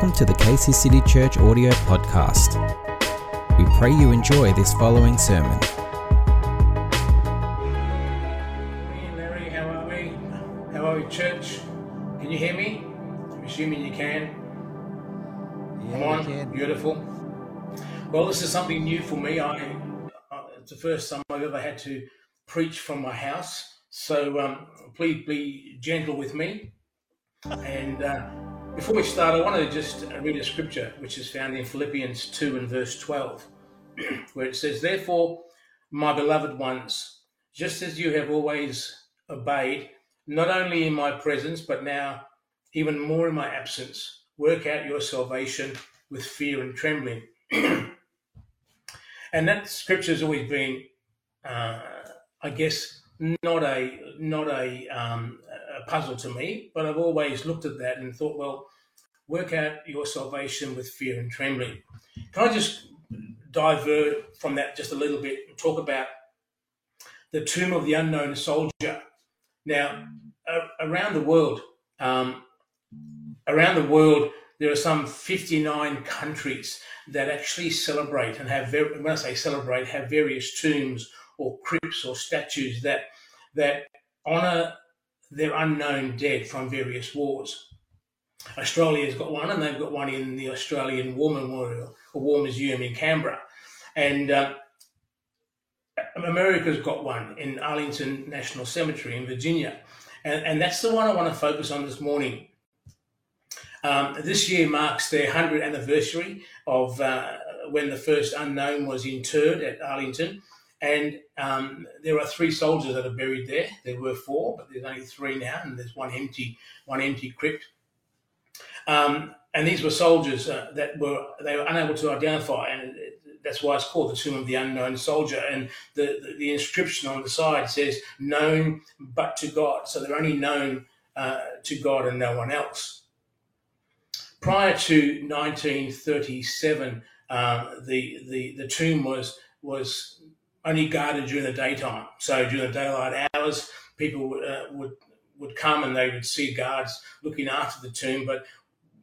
Welcome to the KC City Church audio podcast. We pray you enjoy this following sermon. Hey Larry, how are we? How are we, church? Can you hear me? I'm assuming you can. Yeah, come on, can. Beautiful. Well, this is something new for me. It's the first time I've ever had to preach from my house, so please be gentle with me. And before we start, I want to just read a scripture which is found in Philippians 2 and verse 12, where it says, "Therefore, my beloved ones, just as you have always obeyed, not only in my presence, but now even more in my absence, work out your salvation with fear and trembling." And that scripture has always been, I guess, not a puzzle to me, but I've always looked at that and thought, well, work out your salvation with fear and trembling. Can I just divert from that just a little bit and talk about the Tomb of the Unknown Soldier? Now, around the world, there are some 59 countries that actually celebrate and have, when I say celebrate, have various tombs or crypts or statues that honour their unknown dead from various wars. Australia's got one, and they've got one in the Australian War Memorial, or War Museum in Canberra. And America's got one in Arlington National Cemetery in Virginia. And that's the one I want to focus on this morning. This year marks their 100th anniversary of when the first unknown was interred at Arlington. And there are three soldiers that are buried there. There were four, but there's only three now, and there's one empty crypt. And these were soldiers that were unable to identify, and that's why it's called the Tomb of the Unknown Soldier. And the inscription on the side says, "Known but to God." So they're only known to God and no one else. Prior to 1937, the tomb was only guarded during the daytime. So during the daylight hours, people would come and they would see guards looking after the tomb. But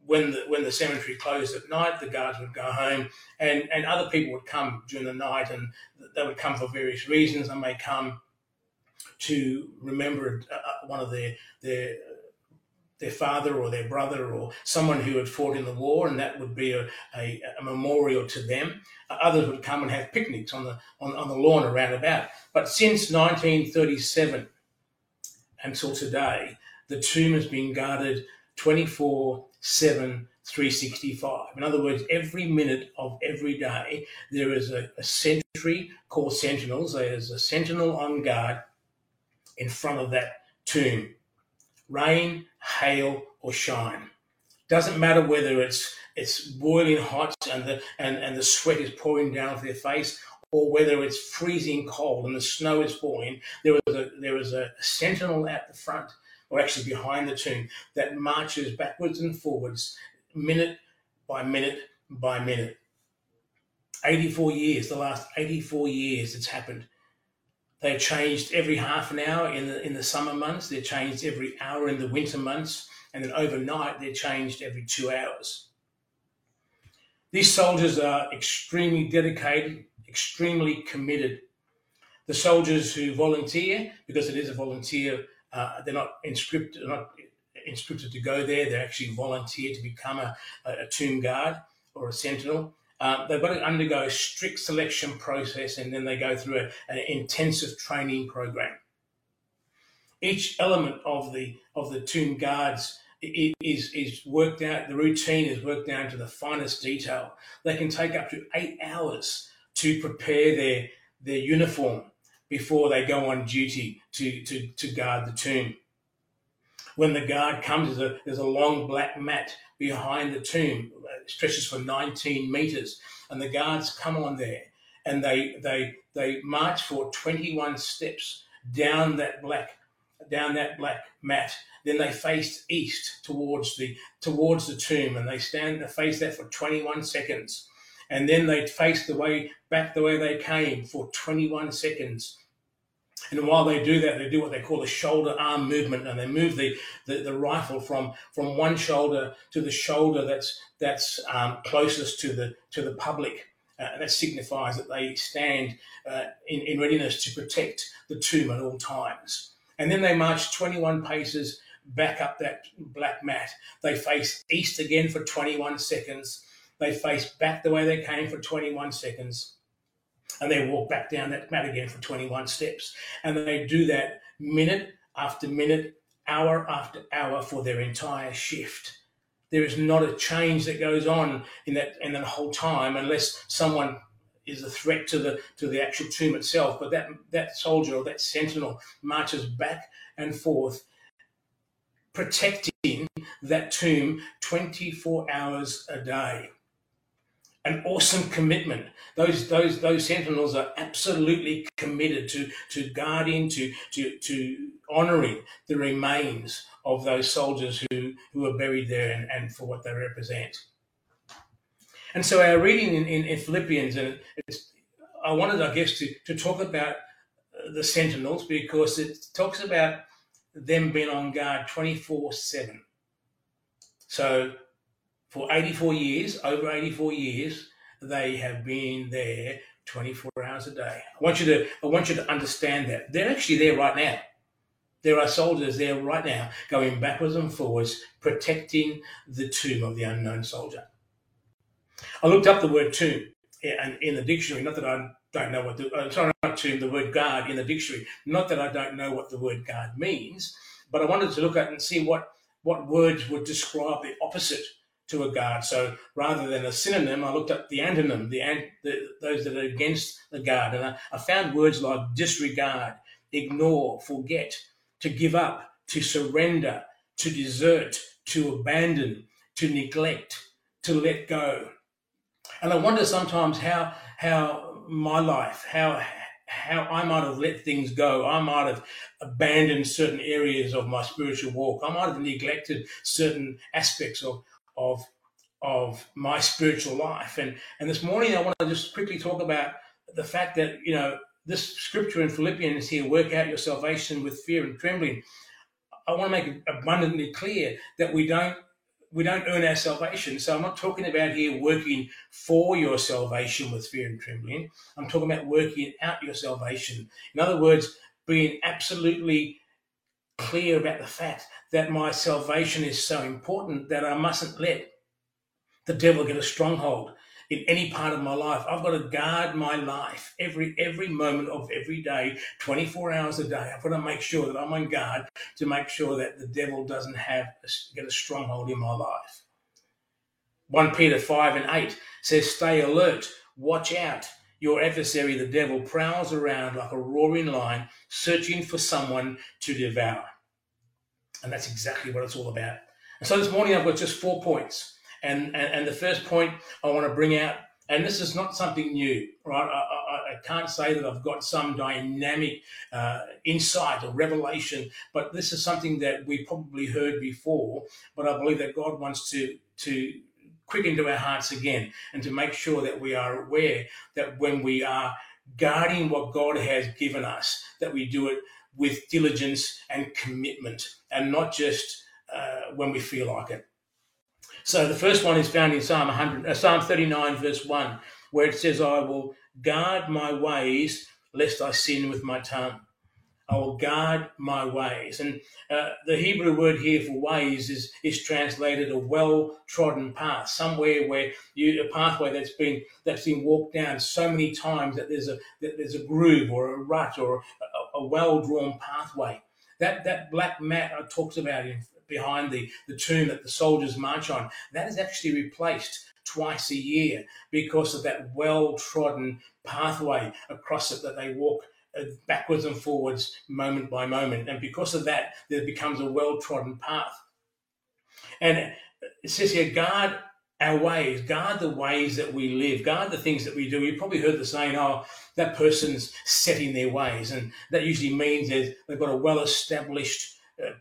when the cemetery closed at night, the guards would go home, and other people would come during the night, and they would come for various reasons. They may come to remember one of their father or their brother or someone who had fought in the war, and that would be a memorial to them. Others would come and have picnics on the lawn around about. But since 1937 until today, the tomb has been guarded 24/7, 365. In other words, every minute of every day, there is a sentry called sentinels. There is a sentinel on guard in front of that tomb. Rain, hail or shine. Doesn't matter whether it's boiling hot and the sweat is pouring down their face, or whether it's freezing cold and the snow is falling. There is a sentinel at the front, or actually behind the tomb, that marches backwards and forwards, minute by minute by minute. 84 years it's happened. They're changed every half an hour in the summer months. They're changed every hour in the winter months. And then overnight, they're changed every 2 hours. These soldiers are extremely dedicated, extremely committed. The soldiers who volunteer, because it is a volunteer, they're not inscripted to go there. They actually volunteer to become a tomb guard or a sentinel. They've got to undergo a strict selection process, and then they go through an intensive training program. Each element of the tomb guards is worked out. The routine is worked down to the finest detail. They can take up to 8 hours to prepare their uniform before they go on duty to guard the tomb. When the guard comes, there's a long black mat behind the tomb. It stretches for 19 metres, and the guards come on there, and they march for 21 steps down that black mat. Then they face east towards the tomb, and they stand and face that for 21 seconds, and then they face the way back the way they came for 21 seconds. And while they do that, they do what they call the shoulder arm movement, and they move the rifle from one shoulder to the shoulder that's closest to the public. That signifies that they stand in readiness to protect the tomb at all times. And then they march 21 paces back up that black mat. They face east again for 21 seconds. They face back the way they came for 21 seconds. And they walk back down that mat again for 21 steps. And they do that minute after minute, hour after hour for their entire shift. There is not a change that goes on in that whole time unless someone is a threat to the actual tomb itself. But that soldier or that sentinel marches back and forth, protecting that tomb 24 hours a day. An awesome commitment. Those sentinels are absolutely committed to guarding, to honouring the remains of those soldiers who are buried there and for what they represent. And so our reading in Philippians, and I wanted, I guess, to talk about the sentinels, because it talks about them being on guard 24/7. So for 84 years, over 84 years, they have been there 24 hours a day. I want you to understand that. They're actually there right now. There are soldiers there right now going backwards and forwards, protecting the tomb of the unknown soldier. I looked up the word tomb in the dictionary, not that I don't know what the word guard in the dictionary, not that I don't know what the word guard means, but I wanted to look at and see what words would describe the opposite to a guard. So rather than a synonym, I looked up the antonym, those that are against the guard. And I found words like disregard, ignore, forget, to give up, to surrender, to desert, to abandon, to neglect, to let go. And I wonder sometimes how my life, how I might have let things go. I might have abandoned certain areas of my spiritual walk. I might have neglected certain aspects of my spiritual life. And this morning I want to just quickly talk about the fact that, you know, this scripture in Philippians here, work out your salvation with fear and trembling. I want to make it abundantly clear that we don't earn our salvation. So I'm not talking about here working for your salvation with fear and trembling. I'm talking about working out your salvation. In other words, being absolutely clear about the fact that my salvation is so important that I mustn't let the devil get a stronghold in any part of my life. I've got to guard my life every moment of every day, 24 hours a day. I've got to make sure that I'm on guard to make sure that the devil doesn't get a stronghold in my life. 1 Peter 5:8 says, stay alert, watch out. Your adversary, the devil, prowls around like a roaring lion, searching for someone to devour. And that's exactly what it's all about. And so this morning I've got just 4 points. And the first point I want to bring out, and this is not something new, right? I can't say that I've got some dynamic insight or revelation, but this is something that we probably heard before, but I believe that God wants to quick into our hearts again, and to make sure that we are aware that when we are guarding what God has given us, that we do it with diligence and commitment, and not just when we feel like it. So the first one is found in Psalm 39 verse 1, where it says, I will guard my ways lest I sin with my tongue. I will guard my ways. And the Hebrew word here for ways is translated a well-trodden path, somewhere where a pathway that's been walked down so many times that there's a groove or a rut or a well-drawn pathway. That black mat I talked about behind the tomb that the soldiers march on, that is actually replaced twice a year because of that well-trodden pathway across it that they walk backwards and forwards, moment by moment. And because of that, there becomes a well-trodden path. And it says here, guard our ways, guard the ways that we live, guard the things that we do. You probably heard the saying, oh, that person's set in their ways. And that usually means they've got a well-established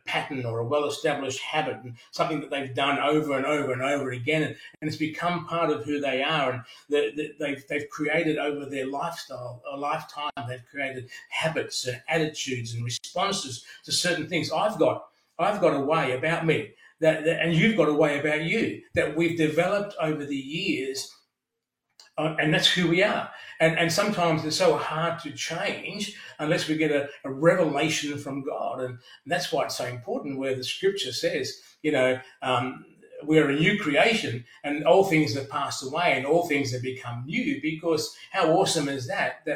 pattern or a well-established habit and something that they've done over and over and over again, and it's become part of who they are, and they've created over their lifestyle, a lifetime, they've created habits and attitudes and responses to certain things. I've got a way about me that and you've got a way about you that we've developed over the years, and that's who we are. And sometimes it's so hard to change unless we get a revelation from God. And that's why it's so important where the scripture says, we're a new creation and all things have passed away and all things have become new, because how awesome is that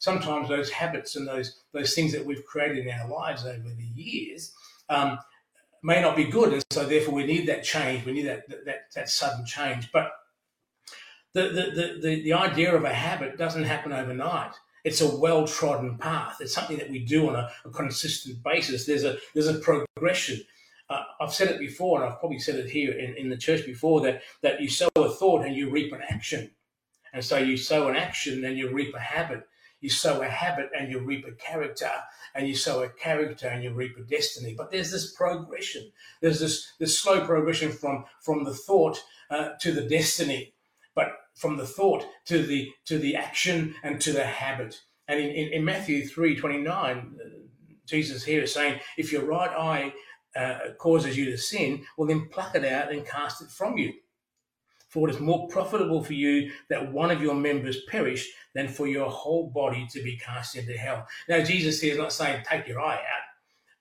sometimes those habits and those things that we've created in our lives over the years may not be good. And so therefore we need that change. We need that sudden change. But the idea of a habit doesn't happen overnight. It's a well-trodden path. It's something that we do on a consistent basis. There's a progression. I've said it before, and I've probably said it here in the church before, that you sow a thought and you reap an action. And so you sow an action and you reap a habit. You sow a habit and you reap a character, and you sow a character and you reap a destiny. But there's this progression. There's this slow progression from the thought to the destiny. But from the thought to the action and to the habit. And in Matthew 3:29, Jesus here is saying, if your right eye causes you to sin, well, then pluck it out and cast it from you. For it is more profitable for you that one of your members perish than for your whole body to be cast into hell. Now, Jesus here is not saying take your eye out,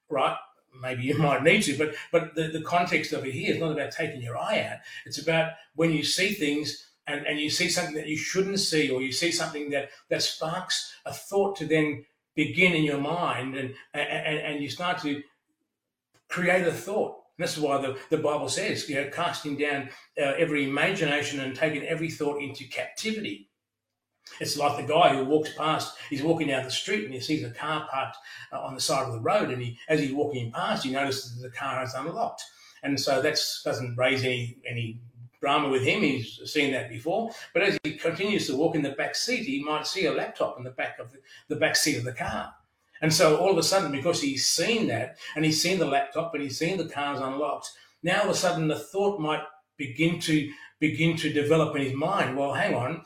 right? Maybe you might need to, but the context of it here is not about taking your eye out. It's about when you see things, and you see something that you shouldn't see, or you see something that sparks a thought to then begin in your mind, and you start to create a thought. And this is why the Bible says, casting down every imagination and taking every thought into captivity. It's like the guy who walks past, he's walking down the street and he sees a car parked on the side of the road, and as he's walking past, he notices that the car is unlocked. And so that doesn't raise any drama with him. He's seen that before. But as he continues to walk in the back seat, he might see a laptop in the back of the back seat of the car. And so all of a sudden, because he's seen that, and he's seen the laptop, and he's seen the car's unlocked, now all of a sudden the thought might begin to develop in his mind. Well, hang on,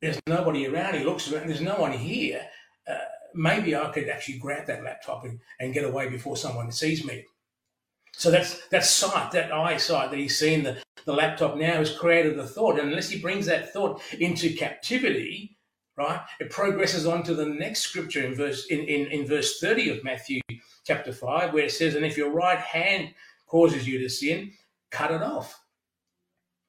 there's nobody around. He looks around, there's no one here. Maybe I could actually grab that laptop and get away before someone sees me. So that eyesight that he's seen the laptop now has created the thought. And unless he brings that thought into captivity, right, it progresses on to the next scripture in verse 30 of Matthew chapter 5, where it says, and if your right hand causes you to sin, cut it off.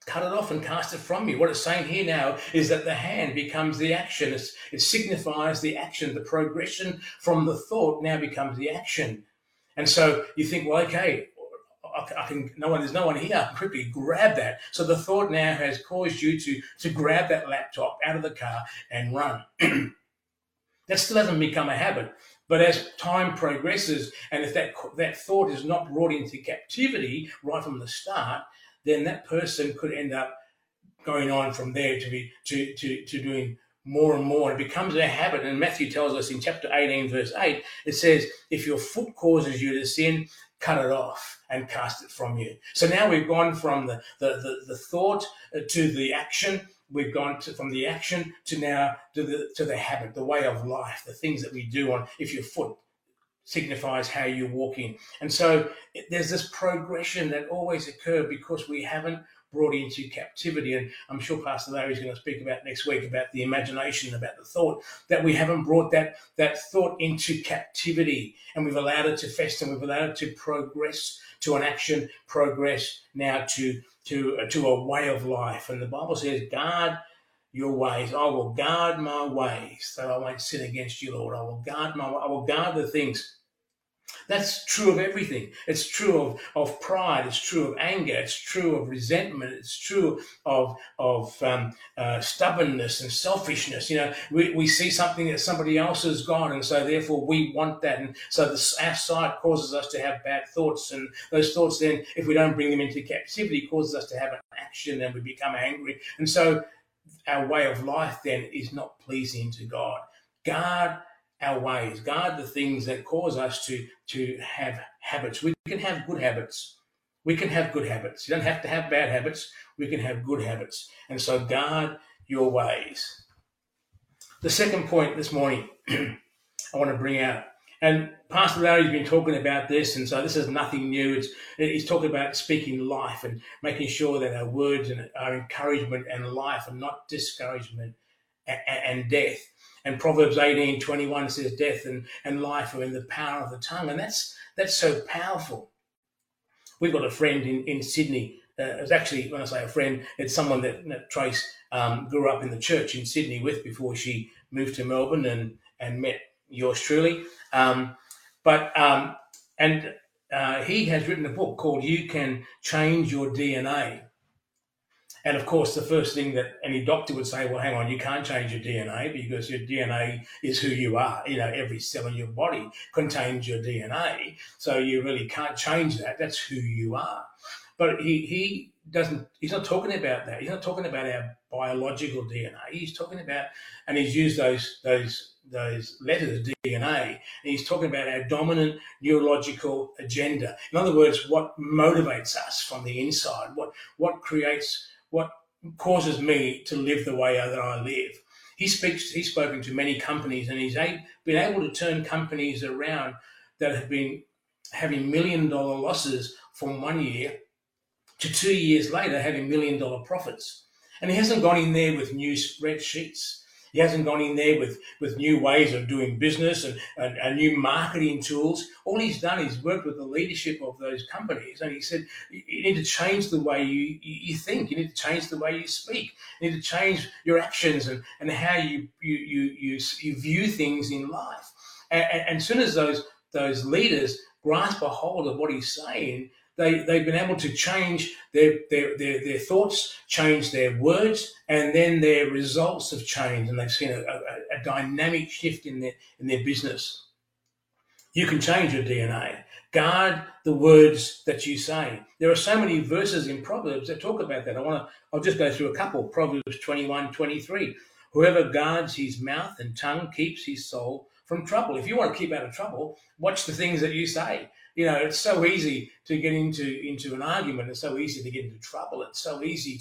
Cut it off and cast it from you. What it's saying here now is that the hand becomes the action. It signifies the action. The progression from the thought now becomes the action. And so you think, well, okay, there's no one here. I can quickly grab that. So the thought now has caused you to grab that laptop out of the car and run. That still hasn't become a habit. But as time progresses, and if that thought is not brought into captivity right from the start, then that person could end up going on from there to doing more and more. It becomes a habit. And Matthew tells us in chapter 18, verse 8, it says, if your foot causes you to sin, cut it off and cast it from you. So now we've gone from the thought to the action. We've gone from the action to now to the habit, the way of life, the things that we do on, if your foot signifies how you walk in. And so there's this progression that always occurs because we haven't brought into captivity. And I'm sure Pastor Larry is going to speak about next week about the imagination, about the thought, that we haven't brought that thought into captivity, and we've allowed it to fester, we've allowed it to progress to an action, progress now to a way of life. And the Bible says, guard your ways. I will guard my ways, so I won't sin against you, Lord. I will guard my way. I will guard the things. That's true of everything. It's true of pride. It's true of anger. It's true of resentment. It's true of stubbornness and selfishness. We see something that somebody else has got, and so therefore we want that. And so our sight causes us to have bad thoughts, and those thoughts then, if we don't bring them into captivity, causes us to have an action, and we become angry. And so our way of life then is not pleasing to God. Guard our ways, guard the things that cause us to have habits. We can have good habits. We can have good habits. You don't have to have bad habits. We can have good habits. And so guard your ways. The second point this morning I want to bring out, and Pastor Larry's been talking about this, and so this is nothing new. He's talking about speaking life and making sure that our words are encouragement and life and not discouragement and death. And Proverbs 18:21 says death and life are in the power of the tongue, and that's so powerful. We've got a friend in Sydney. It's actually, when I say a friend, it's someone that Trace grew up in the church in Sydney with before she moved to Melbourne and met yours truly. He has written a book called You Can Change Your DNA. And of course, the first thing that any doctor would say, well, hang on, you can't change your DNA because your DNA is who you are. You know, every cell in your body contains your DNA. So you really can't change that. That's who you are. But he doesn't, he's not talking about that. He's not talking about our biological DNA. He's talking about, and he's used those letters, DNA, and he's talking about our dominant neurological agenda. In other words, what motivates us from the inside, what creates, what causes me to live the way that I live. He's spoken to many companies, and he's been able to turn companies around that have been having $1 million losses from 1 year to 2 years later having $1 million profits. And he hasn't gone in there with new spreadsheets. He hasn't gone in there with new ways of doing business and new marketing tools. All he's done is worked with the leadership of those companies, and he said, you need to change the way you think. You need to change the way you speak. You need to change your actions and how you view things in life. And as soon as those leaders grasp a hold of what he's saying, they've been able to change their thoughts, change their words, and then their results have changed, and they've seen a dynamic shift in their business. You can change your DNA. Guard the words that you say. There are so many verses in Proverbs that talk about that. I'll just go through a couple. Proverbs 21:23. Whoever guards his mouth and tongue keeps his soul from trouble. If you want to keep out of trouble, watch the things that you say. You know, it's so easy to get into an argument. It's so easy to get into trouble. It's so easy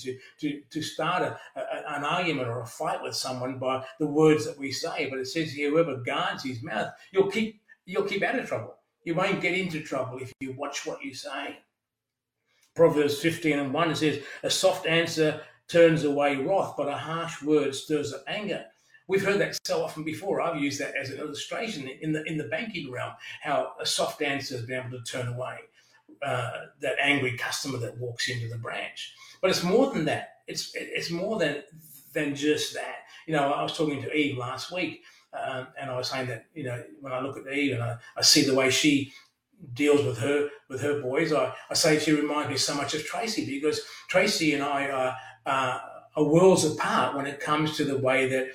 to start an argument or a fight with someone by the words that we say. But it says here, whoever guards his mouth, you'll keep out of trouble. You won't get into trouble if you watch what you say. Proverbs 15:1, it says, a soft answer turns away wrath, but a harsh word stirs up anger. We've heard that so often before. I've used that as an illustration in the banking realm, how a soft answer has been able to turn away that angry customer that walks into the branch. But it's more than that. It's more than just that. You know, I was talking to Eve last week, and I was saying that, you know, when I look at Eve and I see the way she deals with her boys, I say she reminds me so much of Tracy, because Tracy and I are worlds apart when it comes to the way that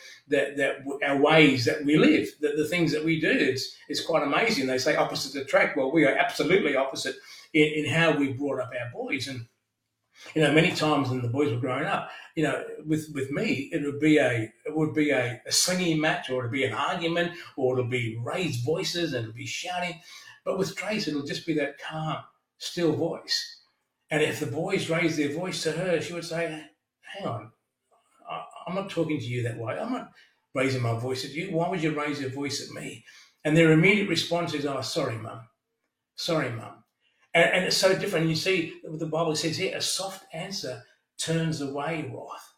our ways that we live, the things that we do. It's quite amazing. They say opposites attract. Well, we are absolutely opposite in how we brought up our boys. And, you know, many times when the boys were growing up, you know, with me, it would be a swinging match, or it'd be an argument, or it'll be raised voices and it'll be shouting. But with Trace, it'll just be that calm, still voice. And if the boys raised their voice to her, she would say, hang on, I'm not talking to you that way. I'm not raising my voice at you. Why would you raise your voice at me? And their immediate response is, oh, sorry, Mum. Sorry, Mum. And it's so different. You see, the Bible says here, a soft answer turns away wrath.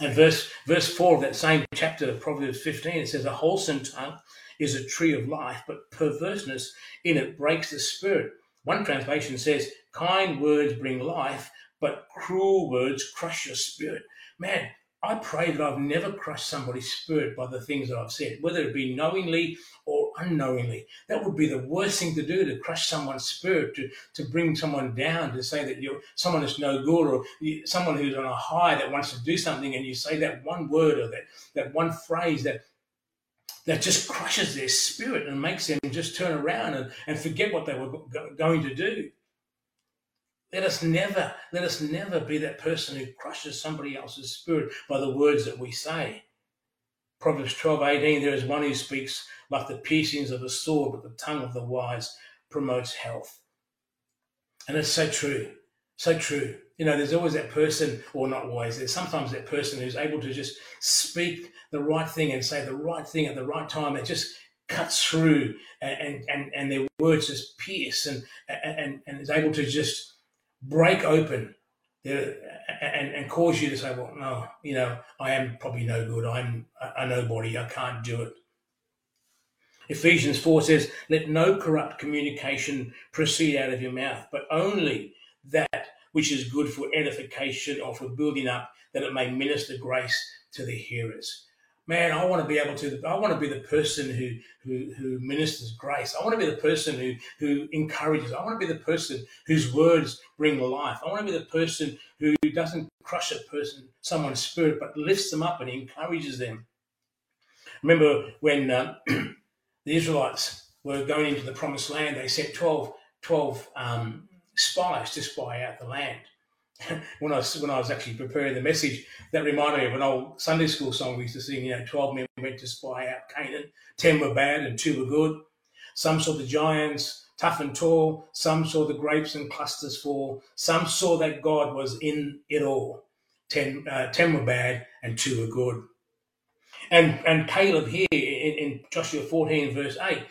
And verse 4 of that same chapter of Proverbs 15, it says, a wholesome tongue is a tree of life, but perverseness in it breaks the spirit. One translation says, kind words bring life, but cruel words crush your spirit. Man, I pray that I've never crushed somebody's spirit by the things that I've said, whether it be knowingly or unknowingly. That would be the worst thing to do, to crush someone's spirit, to bring someone down, to say that you're someone is no good, or someone who's on a high that wants to do something, and you say that one word or that one phrase that just crushes their spirit and makes them just turn around and forget what they were going to do. Let us never be that person who crushes somebody else's spirit by the words that we say. Proverbs 12:18, there is one who speaks like the piercings of a sword, but the tongue of the wise promotes health. And it's so true, so true. You know, there's always that person, or not always, there's sometimes that person who's able to just speak the right thing and say the right thing at the right time. It just cuts through, and their words just pierce and is able to just break open and cause you to say, well, no, you know, I am probably no good. I'm a nobody. I can't do it. Ephesians 4 says, let no corrupt communication proceed out of your mouth, but only that which is good for edification or for building up, that it may minister grace to the hearers. Man, I want to be able to, I want to be the person who ministers grace. I want to be the person who encourages. I want to be the person whose words bring life. I want to be the person who doesn't crush a person, someone's spirit, but lifts them up and encourages them. Remember when the Israelites were going into the promised land, they sent 12 spies to spy out the land. When I was actually preparing the message, that reminded me of an old Sunday school song we used to sing, you know, 12 men went to spy out Canaan, 10 were bad and 2 were good. Some saw the giants, tough and tall, some saw the grapes and clusters fall, some saw that God was in it all. 10 were bad and 2 were good. And Caleb here in Joshua 14 verse 8,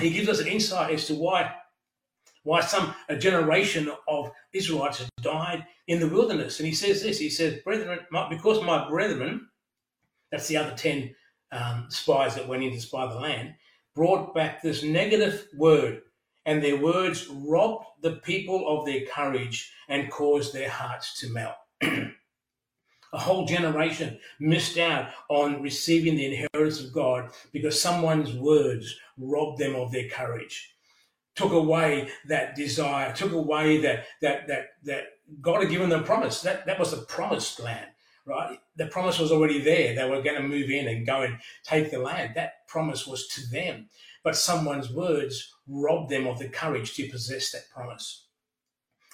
he gives us an insight as to why a generation of Israelites had died in the wilderness. And he says this, he says, brethren, because my brethren, that's the other 10 spies that went in to spy the land, brought back this negative word, and their words robbed the people of their courage and caused their hearts to melt. A whole generation missed out on receiving the inheritance of God because someone's words robbed them of their courage. Took away that desire, took away that God had given them a promise. That was the promised land, right? The promise was already there. They were going to move in and go and take the land. That promise was to them. But someone's words robbed them of the courage to possess that promise.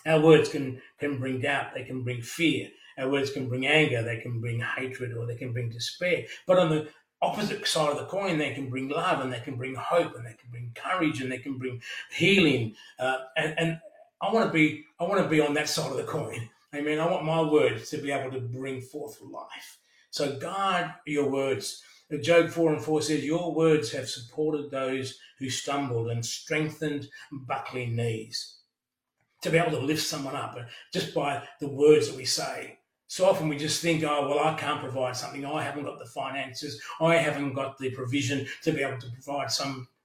Our words can bring doubt. They can bring fear. Our words can bring anger. They can bring hatred, or they can bring despair. But on the opposite side of the coin, they can bring love, and they can bring hope, and they can bring courage, and they can bring healing. And I want to be on that side of the coin. Amen. I want my words to be able to bring forth life. So guard your words. Job 4:4 says, your words have supported those who stumbled and strengthened buckling knees. To be able to lift someone up just by the words that we say. So often we just think, oh, well, I can't provide something. I haven't got the finances. I haven't got the provision to be able to provide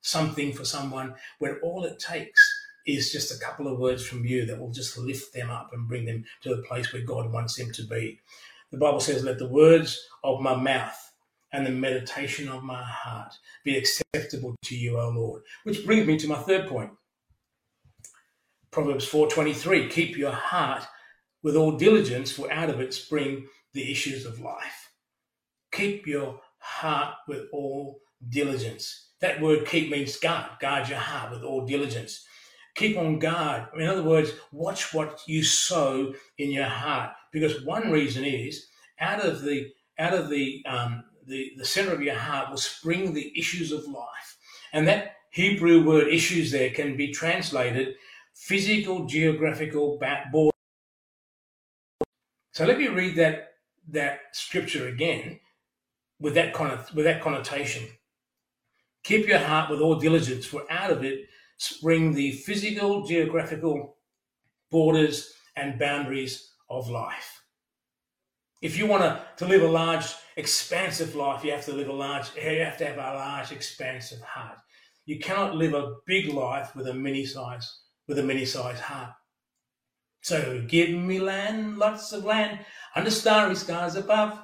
something for someone, when all it takes is just a couple of words from you that will just lift them up and bring them to the place where God wants them to be. The Bible says, let the words of my mouth and the meditation of my heart be acceptable to you, O Lord. Which brings me to my third point. Proverbs 4:23, keep your heart with all diligence, for out of it spring the issues of life. Keep your heart with all diligence. That word keep means guard. Guard your heart with all diligence. Keep on guard. In other words, watch what you sow in your heart. Because one reason is, out of the center of your heart will spring the issues of life. And that Hebrew word issues there can be translated physical, geographical, border. So let me read that scripture again with that connotation. Keep your heart with all diligence, for out of it spring the physical, geographical borders and boundaries of life. If you want to live a large, expansive life, you have to have a large, expansive heart. You cannot live a big life with a mini-sized heart. So give me land, lots of land, under starry skies above.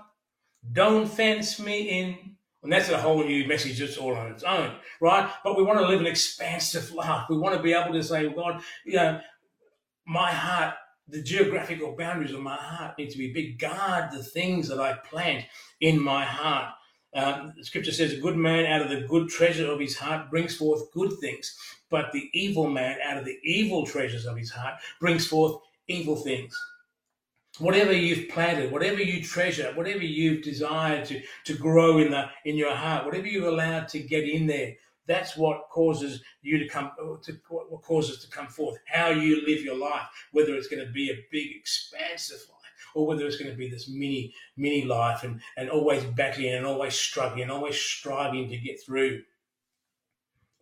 Don't fence me in. And that's a whole new message. It's all on its own, right? But we want to live an expansive life. We want to be able to say, God, you know, my heart, the geographical boundaries of my heart need to be big. Guard the things that I plant in my heart. Scripture says, a good man out of the good treasure of his heart brings forth good things, but the evil man out of the evil treasures of his heart brings forth evil things. Whatever you've planted, whatever you treasure, whatever you've desired to grow in your heart, whatever you've allowed to get in there, that's what causes you to come, what causes to come forth. How you live your life, whether it's going to be a big, expansive life, or whether it's going to be this mini life, and always battling and always struggling and always striving to get through.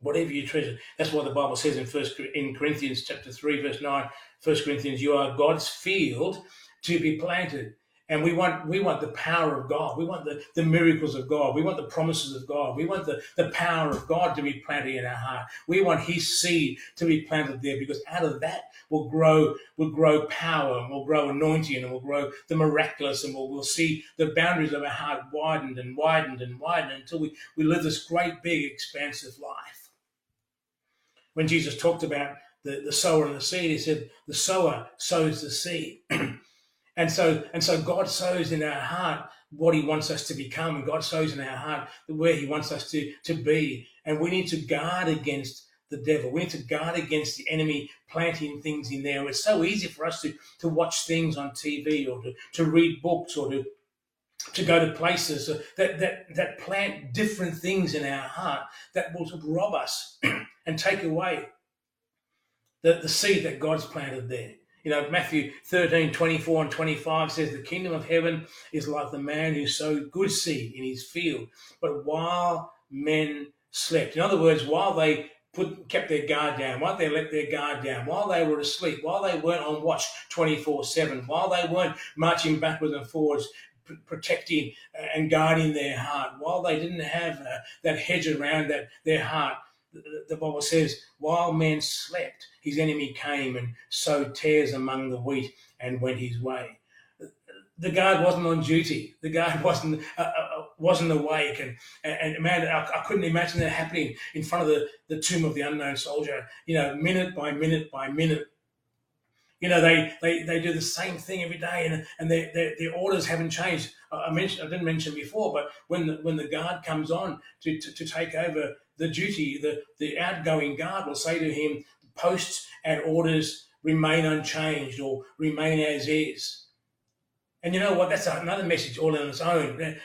Whatever you treasure, that's why the Bible says in Corinthians chapter 3, verse 9, 1 Corinthians, you are God's field to be planted. And we want the power of God. We want the miracles of God. We want the promises of God. We want the power of God to be planted in our heart. We want his seed to be planted there, because out of that will grow power, and will grow anointing, and will grow the miraculous, and we'll see the boundaries of our heart widened and widened and widened until we live this great, big, expansive life. When Jesus talked about the sower and the seed, he said, the sower sows the seed. And so God sows in our heart what he wants us to become, and God sows in our heart where he wants us to be. And we need to guard against the devil. We need to guard against the enemy planting things in there. It's so easy for us to watch things on TV, or to read books, or to go to places that plant different things in our heart that will rob us and take away the seed that God's planted there. You know, Matthew 13, 24 and 25 says, the kingdom of heaven is like the man who sowed good seed in his field, but while men slept. In other words, while they kept their guard down, while they let their guard down, while they were asleep, while they weren't on watch 24/7, while they weren't marching backwards and forwards, protecting and guarding their heart, while they didn't have that hedge around their heart, the Bible says, while men slept, his enemy came and sowed tares among the wheat and went his way. The guard wasn't on duty. The guard wasn't awake. And man, I couldn't imagine that happening in front of the Tomb of the Unknown Soldier, you know, minute by minute by minute. You know, they do the same thing every day, and their orders haven't changed. I didn't mention before, but when the guard comes on to take over the duty, the outgoing guard will say to him, posts and orders remain unchanged, or remain as is. And you know what? That's another message all on its own.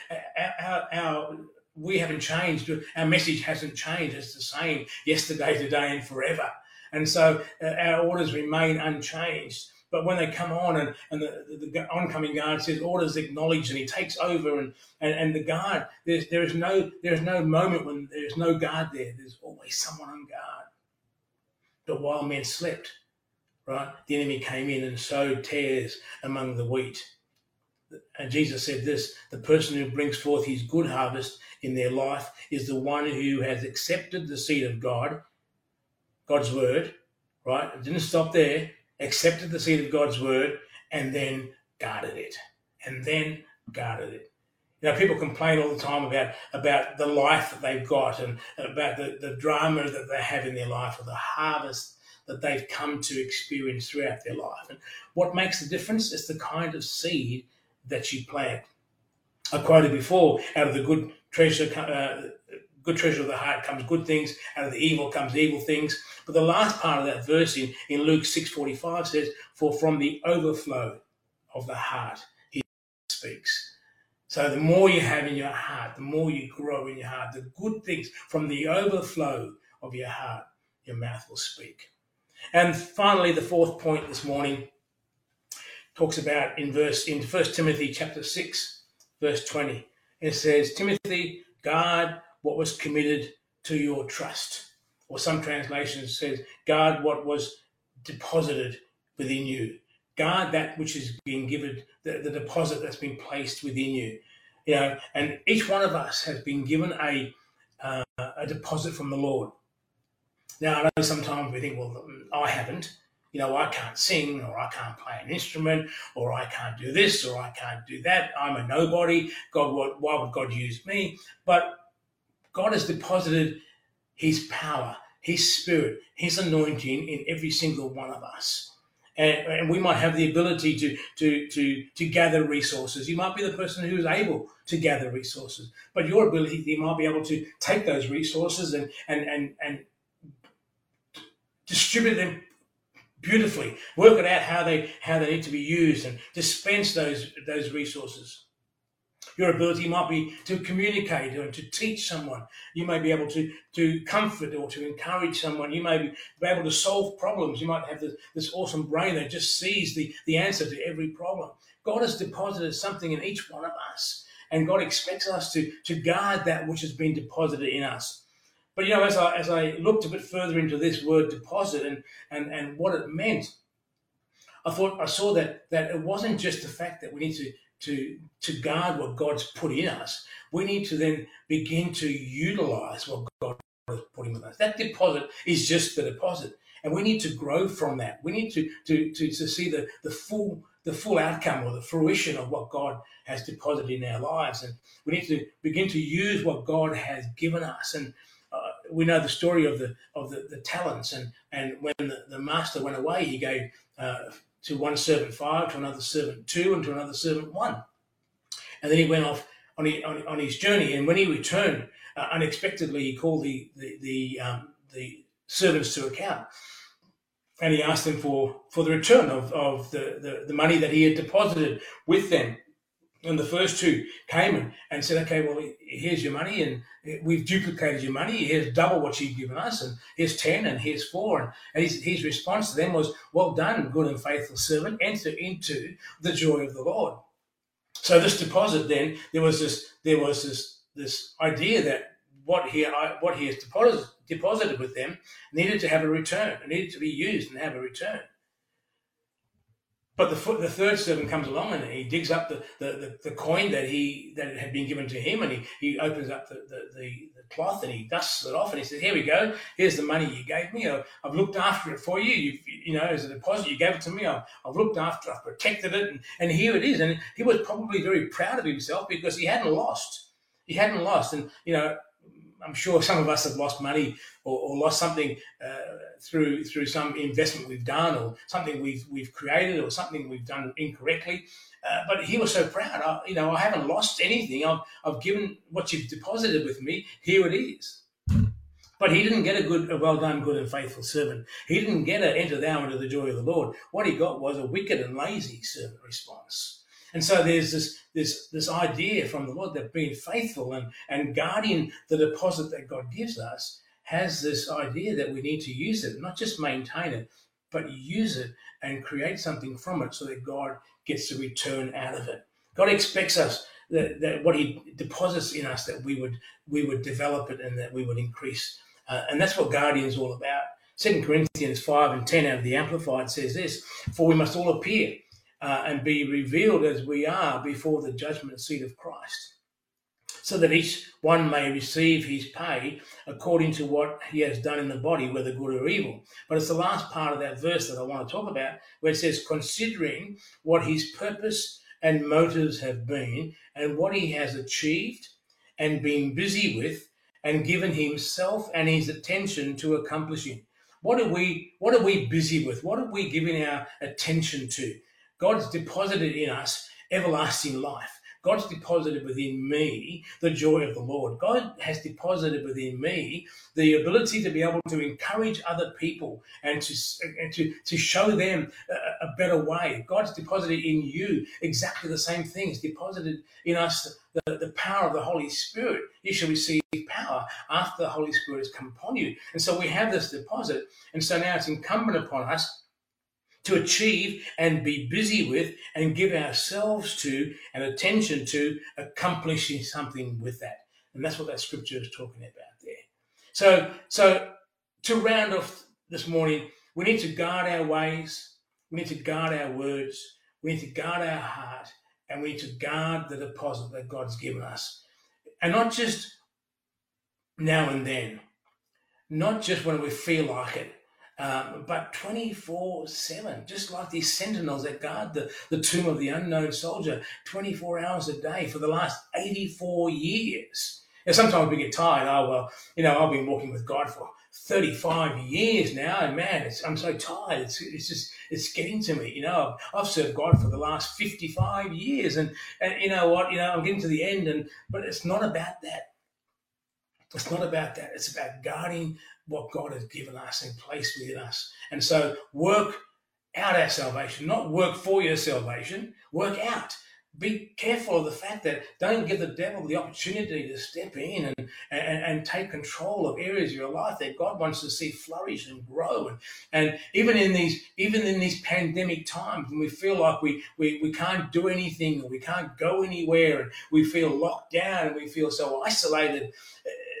We haven't changed. Our message hasn't changed. It's the same yesterday, today, and forever. And so our orders remain unchanged. But when they come on and the oncoming guard says orders acknowledged, and he takes over, and the guard, there is no moment when there is no guard there. There's always someone on guard. But while men slept, right, the enemy came in and sowed tares among the wheat. And Jesus said this, the person who brings forth his good harvest in their life is the one who has accepted the seed of God, God's word, right? It didn't stop there. Accepted the seed of God's word, and then guarded it. And then guarded it. You know, people complain all the time about the life that they've got, and about the drama that they have in their life, or the harvest that they've come to experience throughout their life. And what makes the difference is the kind of seed that you plant. I quoted before, out of the good treasure of the heart comes good things, out of the evil comes evil things. But the last part of that verse in Luke 6:45 says, for from the overflow of the heart he speaks. So the more you have in your heart, the more you grow in your heart, the good things from the overflow of your heart, your mouth will speak. And finally, the fourth point this morning talks about in 1 Timothy chapter 6, verse 20. It says, Timothy, guard what was committed to your trust. Or some translations says, guard what was deposited within you. Guard that which is being given, the deposit that's been placed within you. You know, and each one of us has been given a deposit from the Lord. Now, I know sometimes we think, well, I haven't. You know, I can't sing, or I can't play an instrument, or I can't do this, or I can't do that. I'm a nobody. God, why would God use me? But God has deposited his power, his spirit, his anointing in every single one of us. And we might have the ability to gather resources. You might be the person who is able to gather resources, but your ability, you might be able to take those resources and distribute them beautifully, work it out how they need to be used, and dispense those resources. Your ability might be to communicate or to teach someone. You may be able to comfort or to encourage someone. You may be able to solve problems. You might have this awesome brain that just sees the answer to every problem. God has deposited something in each one of us, and God expects us to guard that which has been deposited in us. But, you know, as I looked a bit further into this word deposit and what it meant, I saw that it wasn't just the fact that we need to guard what God's put in us. We need to then begin to utilize what God has put in with us. That deposit is just the deposit, and we need to grow from that. We need to see the full outcome or the fruition of what God has deposited in our lives, and we need to begin to use what God has given us. And we know the story of the talents, and when the master went away, he gave to one servant 5, to another servant 2, and to another servant 1. And then he went off on his journey, and when he returned, unexpectedly, he called the servants to account, and he asked them for the return of the money that he had deposited with them. And the first two came and said, "Okay, well, here's your money, and we've duplicated your money. Here's double what you've given us, and here's 10, and here's 4." And his response to them was, "Well done, good and faithful servant. Enter into the joy of the Lord." So this deposit, then, there was this idea that what he has deposited with them needed to have a return. It needed to be used and have a return. But the third servant comes along, and he digs up the coin that had been given to him, and he opens up the cloth, and he dusts it off, and he says, "Here we go. Here's the money you gave me. I've looked after it for you. As a deposit, you gave it to me. I've looked after it. I've protected it, and here it is." And he was probably very proud of himself because he hadn't lost. And, you know, I'm sure some of us have lost money or lost something through some investment we've done, or something we've created, or something we've done incorrectly. But he was so proud. I haven't lost anything. I've given what you've deposited with me. Here it is. But he didn't get a well done, good and faithful servant. He didn't get enter thou into the joy of the Lord. What he got was a wicked and lazy servant response. And so there's this idea from the Lord that being faithful and guarding the deposit that God gives us has this idea that we need to use it, not just maintain it, but use it and create something from it so that God gets a return out of it. God expects us that what he deposits in us, that we would develop it and that we would increase. And that's what guarding is all about. 2 Corinthians 5:10 out of the Amplified says this: "For we must all appear and be revealed as we are before the judgment seat of Christ, so that each one may receive his pay according to what he has done in the body, whether good or evil." But it's the last part of that verse that I want to talk about, where it says, "Considering what his purpose and motives have been, and what he has achieved and been busy with, and given himself and his attention to accomplishing." What are we busy with? What are we giving our attention to? God's deposited in us everlasting life. God's deposited within me the joy of the Lord. God has deposited within me the ability to be able to encourage other people and to show them a better way. God's deposited in you exactly the same things. Deposited in us the power of the Holy Spirit. You shall receive power after the Holy Spirit has come upon you. And so we have this deposit, and so now it's incumbent upon us to achieve and be busy with and give ourselves to and attention to accomplishing something with that. And that's what that scripture is talking about there. So to round off this morning, we need to guard our ways, we need to guard our words, we need to guard our heart, and we need to guard the deposit that God's given us. And not just now and then, not just when we feel like it, but 24/7, just like these sentinels that guard the tomb of the unknown soldier, 24 hours a day for the last 84 years. And sometimes we get tired. I've been walking with God for 35 years now, and man, I'm so tired. It's getting to me. I've served God for the last 55 years, and you know what? I'm getting to the end, but it's not about that. It's not about that. It's about guarding what God has given us and placed within us. And so work out our salvation, not work for your salvation, work out. Be careful of the fact that don't give the devil the opportunity to step in and take control of areas of your life that God wants to see flourish and grow. And even in these pandemic times when we feel like we can't do anything, we can't go anywhere, and we feel locked down and we feel so isolated,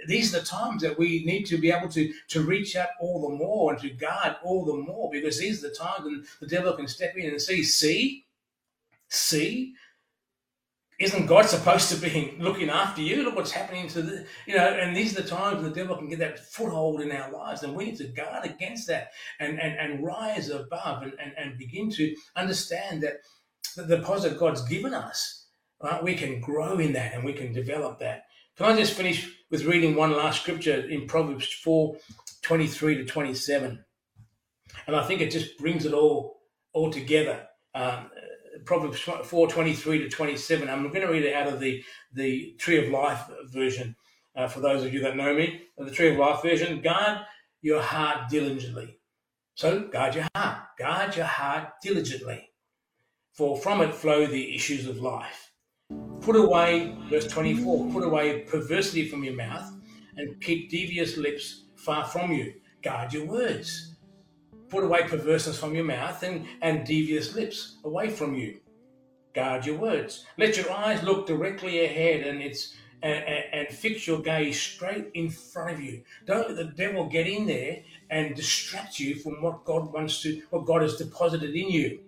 these are the times that we need to be able to reach out all the more and to guard all the more, because these are the times when the devil can step in and see, isn't God supposed to be looking after you? Look what's happening to the, and these are the times when the devil can get that foothold in our lives, and we need to guard against that and rise above and begin to understand that the deposit God's given us, right? We can grow in that and we can develop that. Can I just finish with reading one last scripture in Proverbs 4:23-27? And I think it just brings it all together. Proverbs 4:23-27. I'm going to read it out of the Tree of Life version, for those of you that know me. The Tree of Life version: guard your heart diligently. So guard your heart diligently, for from it flow the issues of life. Put away, verse 24, put away perversity from your mouth and keep devious lips far from you. Guard your words. Put away perverseness from your mouth and devious lips away from you. Guard your words. Let your eyes look directly ahead and fix your gaze straight in front of you. Don't let the devil get in there and distract you from what God has deposited in you.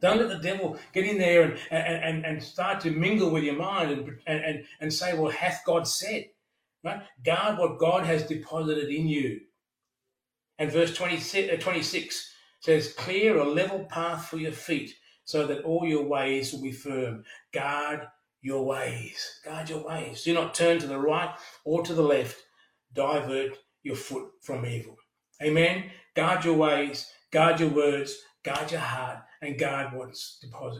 Don't let the devil get in there and start to mingle with your mind and say, well, hath God said? Right? Guard what God has deposited in you. And verse 26 says, clear a level path for your feet so that all your ways will be firm. Guard your ways. Guard your ways. Do not turn to the right or to the left. Divert your foot from evil. Amen. Guard your ways. Guard your words. Guard your heart. And guard what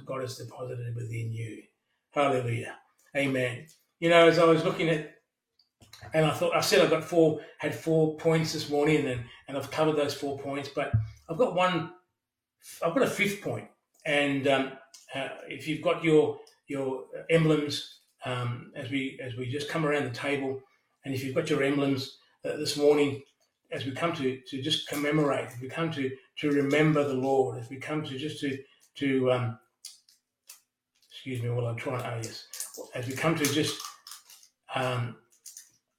God has deposited within you. Hallelujah. Amen. As I was looking at, and I had 4 points this morning, and I've covered those 4 points, but I've got a fifth point. And if you've got your emblems, as we just come around the table, and if you've got your emblems this morning, as we come to just commemorate, as we come to remember the Lord, as we come to just to excuse me while I try and as we come to just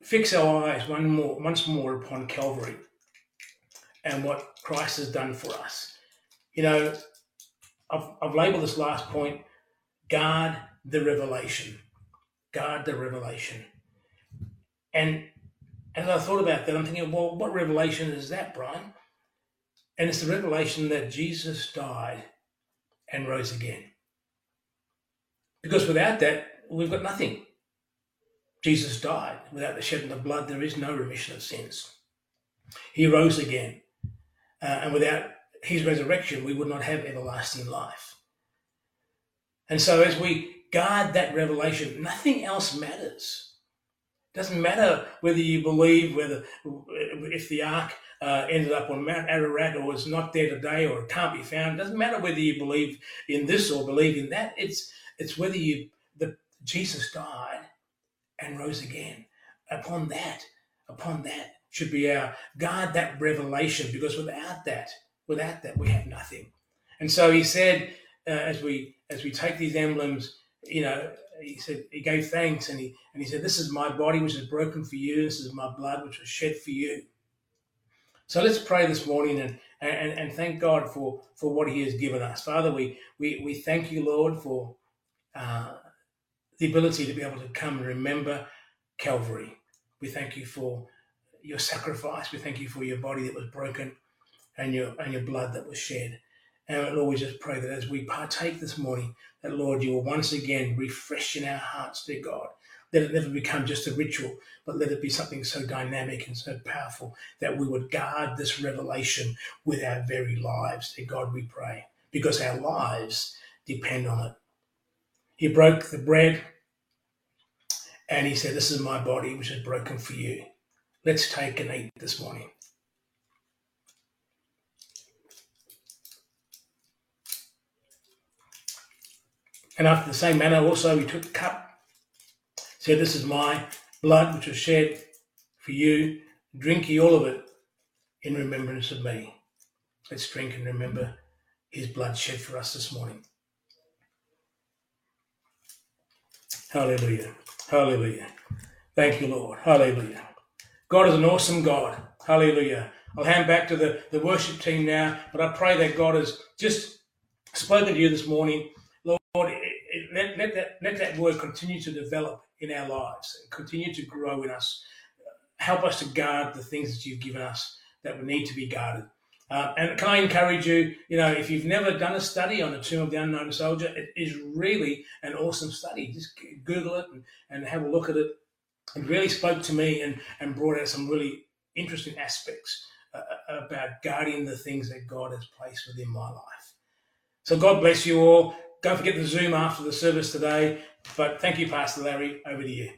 fix our eyes once more upon Calvary and what Christ has done for us. I've labelled this last point: guard the revelation. Guard the revelation. And as I thought about that, I'm thinking, well, what revelation is that, Brian? And it's the revelation that Jesus died and rose again. Because without that, we've got nothing. Jesus died. Without the shedding of blood, there is no remission of sins. He rose again. And without his resurrection, we would not have everlasting life. And so as we guard that revelation, nothing else matters. It doesn't matter whether you believe, if the ark ended up on Mount Ararat or is not there today or it can't be found. It doesn't matter whether you believe in this or believe in that. It's whether Jesus died and rose again. Upon that should be our guard that revelation, because without that we have nothing. And so he said, as we take these emblems, he said he gave thanks, and he said, this is my body which is broken for you, this is my blood which was shed for you. So let's pray this morning and thank God for what he has given us. Father, we thank you, Lord, for the ability to be able to come and remember Calvary. We thank you for your sacrifice. We thank you for your body that was broken and your blood that was shed. And Lord, we just pray that as we partake this morning, that Lord, you will once again refresh in our hearts, dear God. Let it never become just a ritual, but let it be something so dynamic and so powerful that we would guard this revelation with our very lives, dear God, we pray, because our lives depend on it. He broke the bread and he said, this is my body, which is broken for you. Let's take and eat this morning. And after the same manner also he took the cup, said, "This is my blood which was shed for you. Drink ye all of it in remembrance of me." Let's drink and remember his blood shed for us this morning. Hallelujah. Hallelujah. Thank you, Lord. Hallelujah. God is an awesome God. Hallelujah. I'll hand back to the worship team now, but I pray that God has just spoken to you this morning. Lord, let that word continue to develop in our lives, continue to grow in us. Help us to guard the things that you've given us that would need to be guarded. And can I encourage you, if you've never done a study on the Tomb of the Unknown Soldier, it is really an awesome study. Just Google it and have a look at it. It really spoke to me and brought out some really interesting aspects about guarding the things that God has placed within my life. So God bless you all. Don't forget the Zoom after the service today. But thank you, Pastor Larry. Over to you.